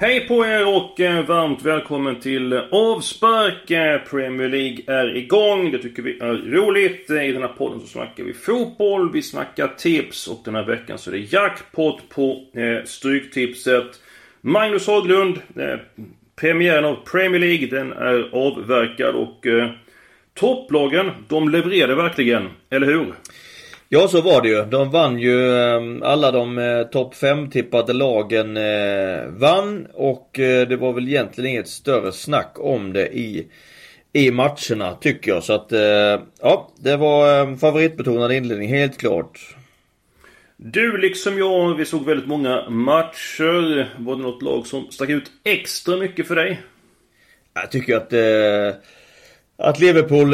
Hej på er och varmt välkommen till Avspark. Premier League är igång, det tycker vi är roligt. I den här podden så snackar vi fotboll, vi snackar tips och den här veckan så är det jackpot på stryktipset. Magnus Haglund, premiären av Premier League, den är avverkad och topplagen, de levererade verkligen, eller hur? Ja, så var det ju. De vann ju, alla de topp 5 tippade lagen vann och det var väl egentligen inget större snack om det i matcherna tycker jag. Så att ja, det var en favoritbetonad inledning helt klart. Du liksom jag, vi såg väldigt många matcher. Var det något lag som stack ut extra mycket för dig? Jag tycker att Liverpool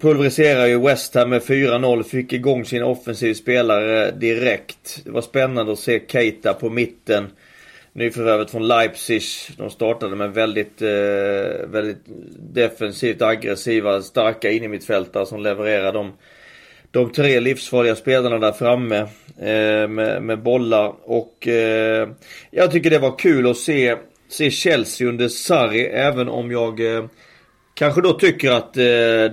pulveriserar ju West Ham med 4-0, fick igång sina offensivspelare direkt. Det var spännande att se Keita på mitten, nyförvärvet från Leipzig. De startade med väldigt defensivt aggressiva, starka innermittfältare som levererar de tre livsfarliga spelarna där framme med bollar. Och jag tycker det var kul att se Chelsea under Sarri, även om jag kanske då tycker att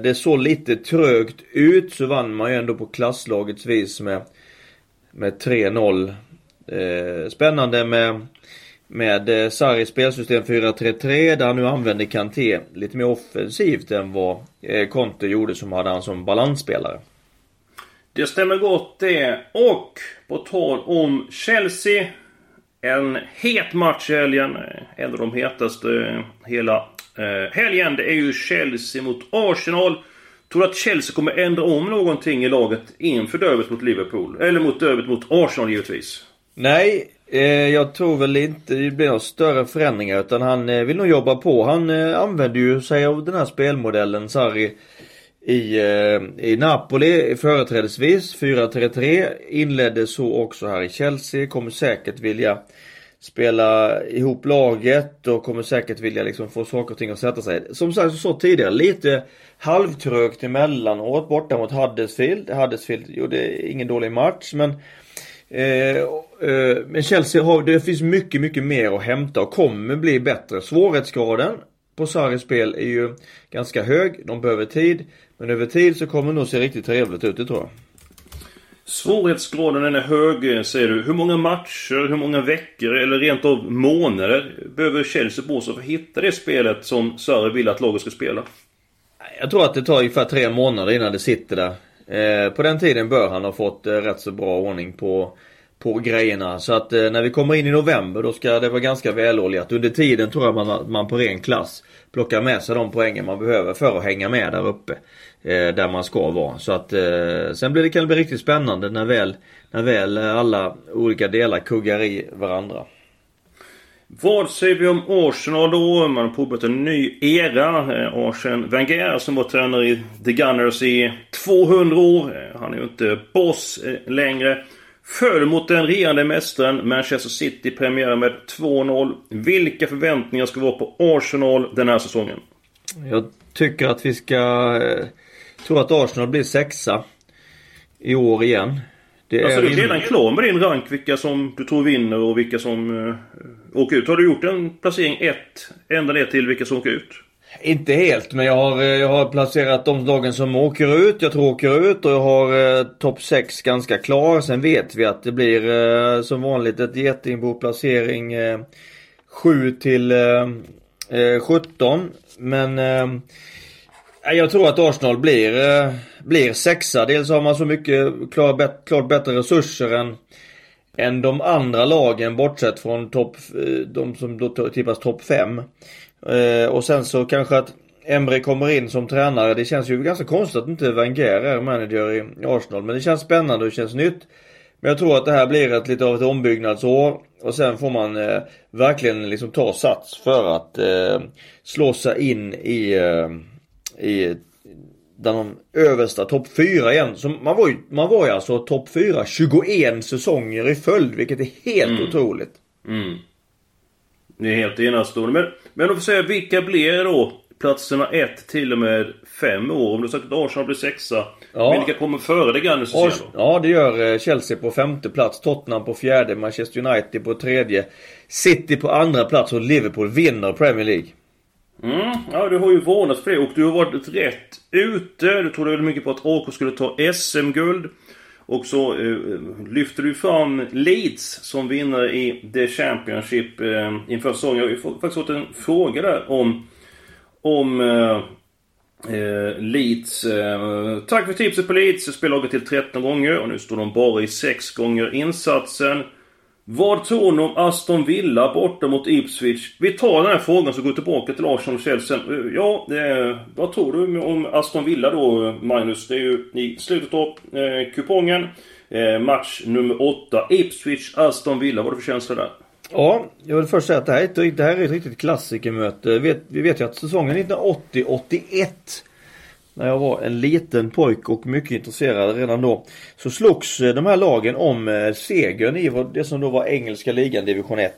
det såg lite trögt ut, så vann man ju ändå på klasslagets vis med 3-0. Spännande med Sarris spelsystem 4-3-3 där han nu använder Kanté lite mer offensivt än vad Conte gjorde, som hade han som balansspelare. Det stämmer gott det. Och på tal om Chelsea, en het match i helgen, en av de hetaste hela helgen, det är ju Chelsea mot Arsenal. Tror att Chelsea kommer ändra om någonting i laget inför derbyt mot Liverpool, eller mot derbyt mot Arsenal givetvis? Nej, jag tror väl inte det blir några större förändringar, utan han vill nog jobba på. Han använder ju sig av den här spelmodellen Sarri i Napoli företrädesvis, 4-3-3, inledde så också här i Chelsea. Kommer säkert vilja spela ihop laget och kommer säkert vilja liksom få saker och ting att sätta sig. Som sagt, så tidigare lite halvtrögt emellanåt borta mot Huddersfield. Huddersfield gjorde ingen dålig match, men Chelsea det finns mycket mer att hämta och kommer bli bättre. Svårighetsgraden på Sarris spel är ju ganska hög. De behöver tid, men över tid så kommer det nog se riktigt trevligt ut, det tror jag. Svårighetsgraden är hög, säger du. Hur många matcher, hur många veckor eller rent av månader behöver Chelsea på sig för att hitta det spelet som Sarri vill att laget ska spela? Jag tror att det tar ungefär 3 månader innan det sitter där. På den tiden bör han ha fått rätt så bra ordning på grejerna. Så att när vi kommer in i november, då ska det vara ganska väloljat. Under tiden tror jag man på ren klass plockar med sig de poängen man behöver för att hänga med där uppe, där man ska vara. Så att sen blir det kanske riktigt spännande när väl alla olika delar kuggar i varandra. Vad säger vi om Arsenal då? Man har påbörjat en ny era. Arsene Wenger, som var tränare i The Gunners i 200 år. Han är ju inte boss längre. Föll mot den regerande mästaren Manchester City i premiären med 2-0. Vilka förväntningar ska vara på Arsenal den här säsongen? Jag tycker att vi ska tro att Arsenal blir 6:a i år igen. Du är redan klar med din rank, vilka som du tror vinner och vilka som åker ut. Har du gjort en placering 1 ända ner till vilka som åker ut? Inte helt, men jag har placerat de lagen som åker ut. Jag tror åker ut och jag har topp 6 ganska klar. Sen vet vi att det blir som vanligt ett getingbo placering 7 till 17. Men jag tror att Arsenal blir 6:a. Dels har man så mycket klart bättre resurser än de andra lagen, bortsett från de som då tippas topp 5. Och sen så kanske att Emre kommer in som tränare. Det känns ju ganska konstigt att inte Wenger är manager i Arsenal, men det känns spännande och det känns nytt. Men jag tror att det här blir lite av ett ombyggnadsår, och sen får man verkligen liksom ta sats för att slå sig in i där de översta topp 4 igen. Så man var ju alltså topp 4 21 säsonger i följd, vilket är helt otroligt. Mm. Det är helt enastående. Men om du får säga, vilka blir då platserna 1 till och med 5 år? Om du sagt att Arsenal blir 6a, ja. Vilka kommer före det Gunners? Ja, det gör Chelsea på 5:e plats, Tottenham på 4:e, Manchester United på 3:e, City på 2:a plats och Liverpool vinner Premier League. Mm, ja, du har ju varnat för det och du har varit rätt ute. Du trodde väldigt mycket på att AK skulle ta SM-guld. Och så lyfter du fram Leeds som vinnare i The Championship inför säsongen. Jag har faktiskt fått en fråga där om Leeds. Tack för tipset på Leeds. Jag spelar laget till 13 gånger och nu står de bara i 6 gånger insatsen. Vad tror ni om Aston Villa borta mot Ipswich? Vi tar den här frågan så går tillbaka till Larsson och Chelsea. Ja, vad tror du om Aston Villa då, Magnus? Det är ju i slutet av kupongen. Match nummer 8. Ipswich, Aston Villa. Vad är det för känsla där? Ja, jag vill först säga att det här är ett riktigt klassikermöte. Vi vet ju att säsongen 1980-81, när jag var en liten pojk och mycket intresserad redan då, så slogs de här lagen om segern i det som då var engelska ligan, division 1.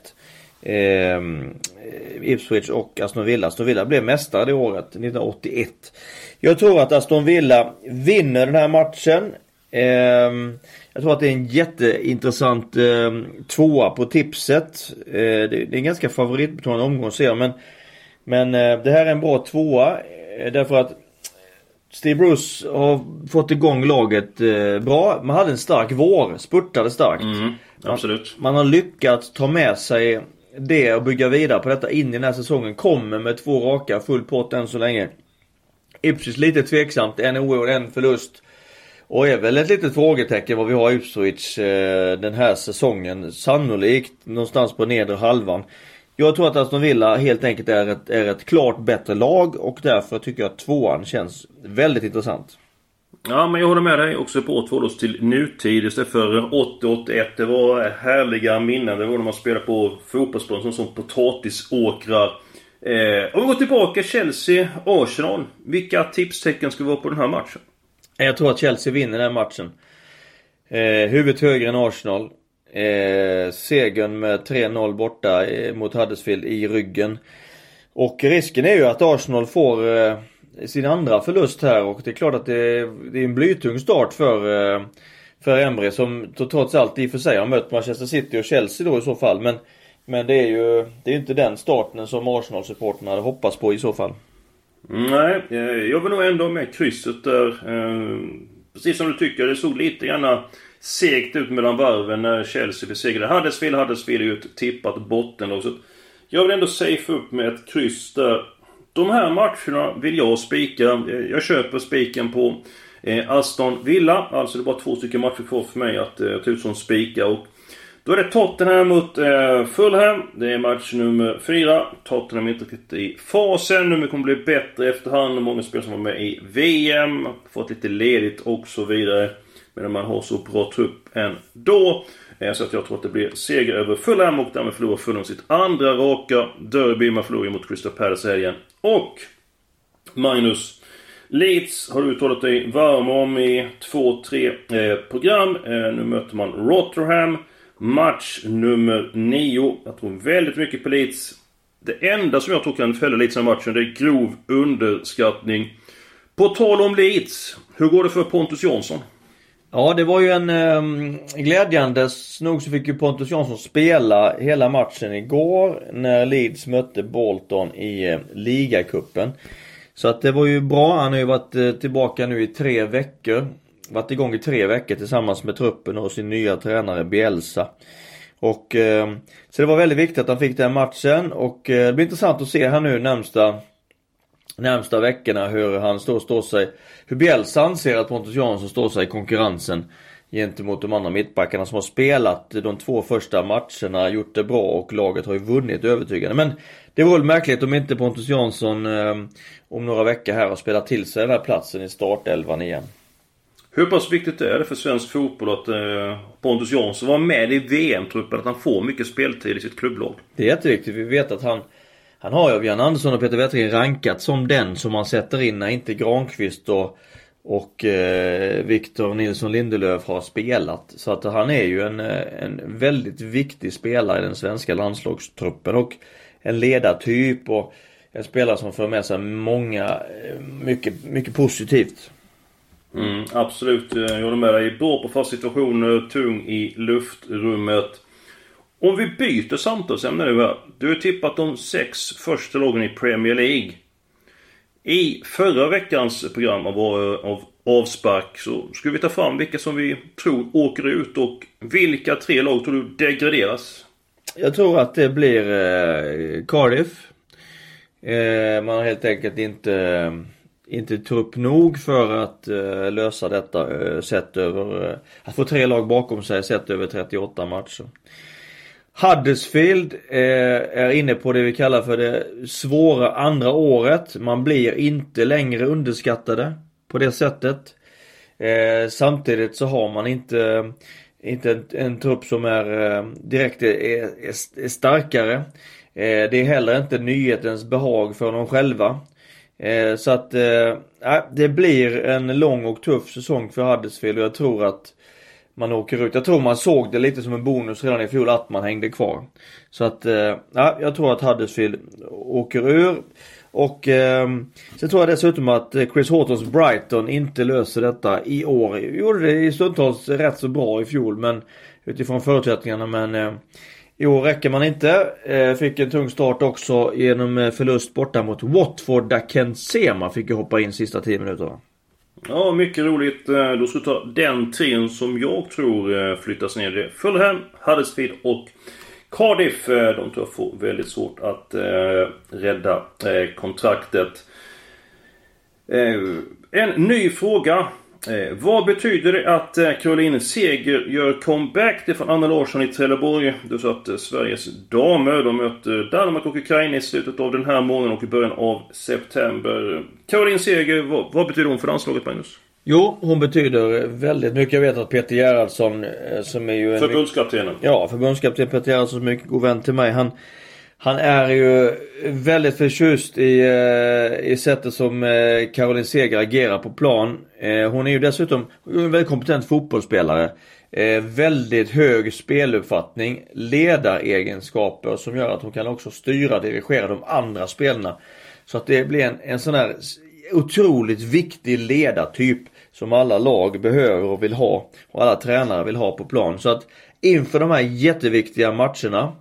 Ipswich och Aston Villa. Aston Villa blev mästare det året, 1981. Jag tror att Aston Villa vinner den här matchen. Jag tror att det är en jätteintressant tvåa på tipset. Det är en ganska favoritbetonad omgång, ser jag. Men det här är en bra tvåa, därför att Steve Bruce har fått igång laget bra. Man hade en stark vår, spurtade starkt. Absolut. Man har lyckats ta med sig det och bygga vidare på detta in i den här säsongen. Kommer med 2 raka, full pott än så länge. Ipswich lite tveksamt, en oerhört, en förlust. Och är väl ett litet frågetecken vad vi har Ipswich den här säsongen. Sannolikt någonstans på nedre halvan. Jag tror att Aston Villa helt enkelt är ett klart bättre lag och därför tycker jag att tvåan känns väldigt intressant. Ja, men jag håller med dig också på återförd oss till nutid istället för 80-81. Det var härliga minnen. Det var när man spelade på fotbollsplan som potatisåkrar. Om vi går tillbaka Chelsea, Arsenal. Vilka tipstecken ska vara på den här matchen? Jag tror att Chelsea vinner den här matchen. Huvudet högre än Arsenal. Segern med 3-0 borta mot Huddersfield i ryggen. Och risken är ju att Arsenal får sin andra förlust här. Och det är klart att det är en blytung start för Emre, som trots allt i och för sig har mött Manchester City och Chelsea då i så fall. Men det är ju inte den starten som Arsenal-supporterna hade hoppats på i så fall. Nej, jag vill nog ändå med krysset där. Precis som du tycker, det såg lite grann segt ut mellan varven när Chelsea besegrade Huddersfield är ju ett tippat botten också. Jag vill ändå safe upp med ett kryss där. De här matcherna vill jag spika. Jag köper spiken på Aston Villa. Alltså det är bara 2 stycken matcher kvar för mig att ta ut som spika. Och då är det Tottenham mot Fulham. Det är match nummer 4. Tottenham är inte riktigt i fasen. Nu kommer det bli bättre efterhand. Många spelare som var med i VM. Fått lite ledigt och så vidare. Men man har så bra trupp ändå. Så att jag tror att det blir seger över Fulham. Och därmed förlorar Fulham sitt andra raka derby. Man förlorar mot Crystal Palace igen. Och Magnus, Leeds har du uttalat dig varm om i 2-3 program. Nu möter man Rotherham. Match nummer 9. Jag tror väldigt mycket på Leeds. Det enda som jag tror kan följa Leeds i matchen, det är grov underskattning. På tal om Leeds, hur går det för Pontus Jansson? Ja, det var ju en glädjande snog, så fick ju Pontus Jansson spela hela matchen igår när Leeds mötte Bolton i ligacupen. Så att det var ju bra. Han har ju varit tillbaka nu i 3 veckor. Varit igång i 3 veckor tillsammans med truppen och sin nya tränare Bielsa. Och så det var väldigt viktigt att han fick den matchen. Och det blir intressant att se här nu närmsta veckorna hur han står sig, hur Bielsa anser att Pontus Jansson står sig i konkurrensen gentemot de andra mittbackarna som har spelat de 2 första matcherna, gjort det bra och laget har ju vunnit övertygande. Men det vore väl märkligt om inte Pontus Jansson om några veckor här har spelat till sig den här platsen i startelvan igen. Hur pass viktigt är det för svensk fotboll att Pontus Jansson var med i VM-truppen, att han får mycket speltid i sitt klubblag? Det är jätteviktigt. Vi vet att han han har ju av Jan Andersson och Peter Wettergren rankat som den som man sätter in när inte Granqvist och Victor Nilsson Lindelöf har spelat. Så att han är ju en väldigt viktig spelare i den svenska landslagstruppen och en ledartyp och en spelare som för med sig mycket positivt. Mm, absolut, jag håller med dig. Bra på fast situation, tung i luftrummet. Om vi byter samtalsämne nu här. Du har tippat de 6 första lagen i Premier League. I förra veckans program av avspark så skulle vi ta fram vilka som vi tror åker ut och vilka 3 lag tror du degraderas? Jag tror att det blir Cardiff. Man har helt enkelt inte trupp nog för att lösa detta sett över att få 3 lag bakom sig sett över 38 matcher. Huddersfield är inne på det vi kallar för det svåra andra året. Man blir inte längre underskattade på det sättet. Samtidigt så har man inte en trupp som är direkt starkare. Det är heller inte nyhetens behag för dem själva. Så att det blir en lång och tuff säsong för Huddersfield och jag tror att man åker ut. Jag tror man såg det lite som en bonus redan i fjol att man hängde kvar. Så att jag tror att Huddersfield åker ur. Och så tror jag dessutom att Chris Hortons Brighton inte löser detta i år. Gjorde det i stundtals rätt så bra i fjol men utifrån förutsättningarna. Men i år räcker man inte. Fick en tung start också genom förlust borta mot Watford där Kensema fick hoppa in sista 10 minuterna. Ja, mycket roligt. Då ska vi ta den trion som jag tror flyttas ner. Fulham, Huddersfield och Cardiff. De tror jag får väldigt svårt att rädda kontraktet. En ny fråga. Vad betyder det att Caroline Seger gör comeback? Det är från Anna Larsson i Trelleborg. Du sa att Sveriges damer de möter Danmark och Ukraina i slutet av den här månaden och i början av september. Caroline Seger, vad betyder hon för landslaget, Magnus? Jo, hon betyder väldigt mycket. Jag vet att Peter Gerhardsson som är ju förbundskaptenen. Ja, förbundskapten Peter Gerhardsson som är mycket god vän till mig. Han är ju väldigt förtjust i sättet som Caroline Seger agerar på plan. Hon är ju dessutom en väldigt kompetent fotbollsspelare. Väldigt hög speluppfattning, ledaregenskaper som gör att hon kan också styra och dirigera de andra spelarna. Så att det blir en sån här otroligt viktig ledartyp som alla lag behöver och vill ha. Och alla tränare vill ha på plan. Så att inför de här jätteviktiga matcherna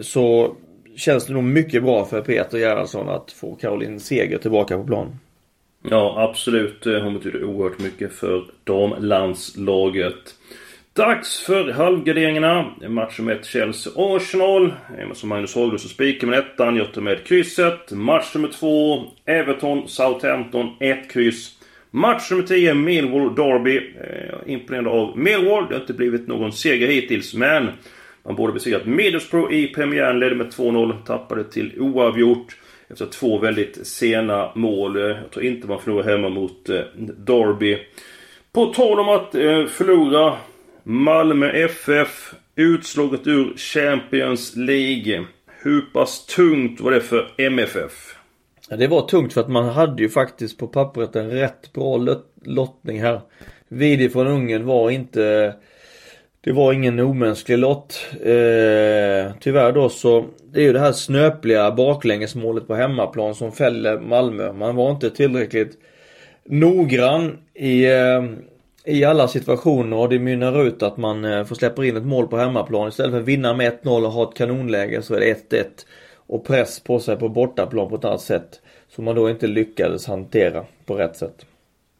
så känns det nog mycket bra för Peter Gerhardsson att få Caroline Seger tillbaka på plan. Ja, absolut. Hon betyder oerhört mycket för damlandslaget. Dags för halvgarderingarna. Match med Chelsea Arsenal. Som Magnus Haglund så spikar med 1:an. Jag tar med krysset. Match nummer 2. Everton Southampton 1 kryss. Match nummer 10. Millwall Derby. Imponerande av Millwall. Det har inte blivit någon seger hittills, men man borde besegrat Middlesbrough i premiären, ledde med 2-0, tappade till oavgjort efter 2 väldigt sena mål. Jag tror inte man förlorar hemma mot Derby. På tal om att förlora, Malmö FF utslaget ur Champions League. Hur pass tungt var det för MFF? Ja, det var tungt för att man hade ju faktiskt på pappret en rätt bra lottning här. Vidi från Ungern var inte... Det var ingen omänsklig lott. Tyvärr då så det är ju det här snöpliga baklängesmålet på hemmaplan som fäller Malmö. Man var inte tillräckligt noggrann i alla situationer och det mynnar ut att man får släppa in ett mål på hemmaplan. Istället för att vinna med 1-0 och ha ett kanonläge så är det 1-1 och press på sig på bortaplan på ett annat sätt som man då inte lyckades hantera på rätt sätt.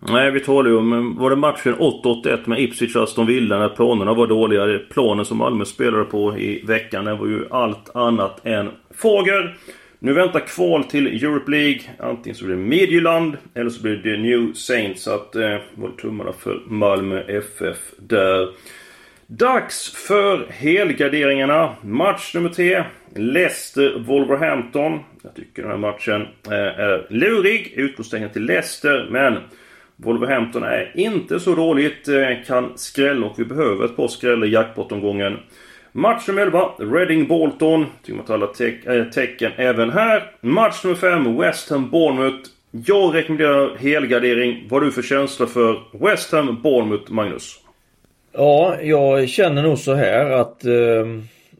Nej, vi talar ju om, var det matchen 8-8-1 med Ipswich och Aston Villa när planerna var dåliga. Planen som Malmö spelade på i veckan, det var ju allt annat än fager. Nu väntar kval till Europe League. Antingen så blir det Midtjylland eller så blir det New Saints. Så att var det tummarna för Malmö FF där. Dags för helgarderingarna. Match nummer 3. Leicester-Wolverhampton. Jag tycker den här matchen är lurig. Utgångstängen till Leicester, men Wolverhampton är inte så dåligt, kan skrälla och vi behöver ett par skräll i jackpot-omgången. Match nummer 11, Reading Bolton. Tycker man alla tecken även här. Match nummer 5, West Ham Bournemouth. Jag rekommenderar helgardering. Vad har du för känsla för West Ham Bournemouth, Magnus? Ja, jag känner nog så här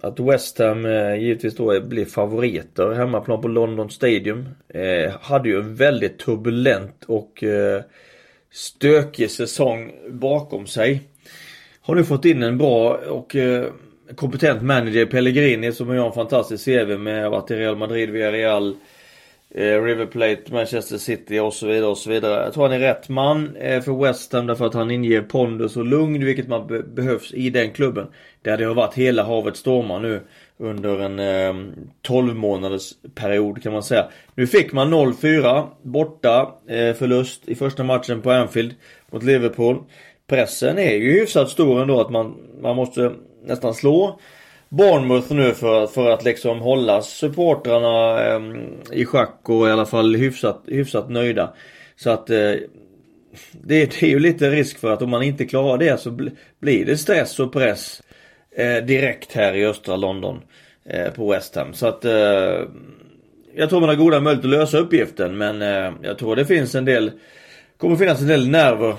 att West Ham givetvis då blir favoriter. Hemmaplan på London Stadium. Hade ju en väldigt turbulent och stökig säsong bakom sig. Har nu fått in en bra och kompetent manager, Pellegrini, som har en fantastisk CV med varit i Real Madrid, Villarreal, River Plate, Manchester City och så vidare och så vidare. Jag tror han är rätt man för West Ham därför att han inger pondus och lugn, vilket man behövs i den klubben. Där det har varit hela havet stormar nu under en 12 månaders period kan man säga. Nu fick man 0-4 borta förlust i första matchen på Anfield mot Liverpool. Pressen är ju hyfsat stor ändå att man måste nästan slå Bournemouth nu för att liksom hålla supportrarna i schack och i alla fall hyfsat nöjda. Så att det är ju lite risk för att om man inte klarar det så blir det stress och press direkt här i östra London på West Ham. Så att jag tror man har goda möjligheter att lösa uppgiften, men jag tror det finns kommer finnas en del nerver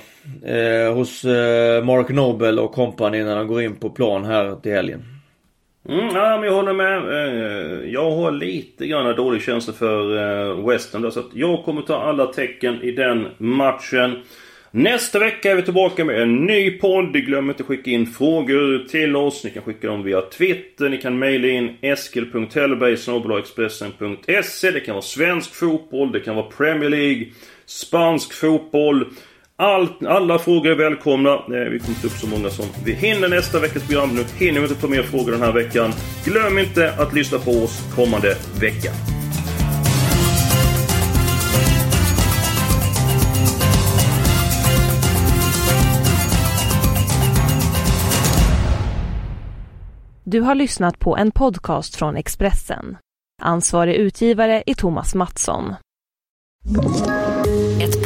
hos Mark Noble och kompani när de går in på plan här till helgen. Ja, men jag håller med. Jag har lite grann dålig känsla för West Ham, så att jag kommer ta alla tecken i den matchen. Nästa vecka är vi tillbaka med en ny podd. Glöm inte att skicka in frågor till oss. Ni kan skicka dem via Twitter. Ni kan mejla in eskil.hellberg@expressen.se. Det kan vara svensk fotboll, det kan vara Premier League, spansk fotboll. Alla frågor är välkomna. Vi kommer ta upp så många som vi hinner nästa veckas program. Nu hinner vi inte ta mer frågor den här veckan. Glöm inte att lyssna på oss kommande vecka. Du har lyssnat på en podcast från Expressen. Ansvarig utgivare är Thomas Mattsson. Ett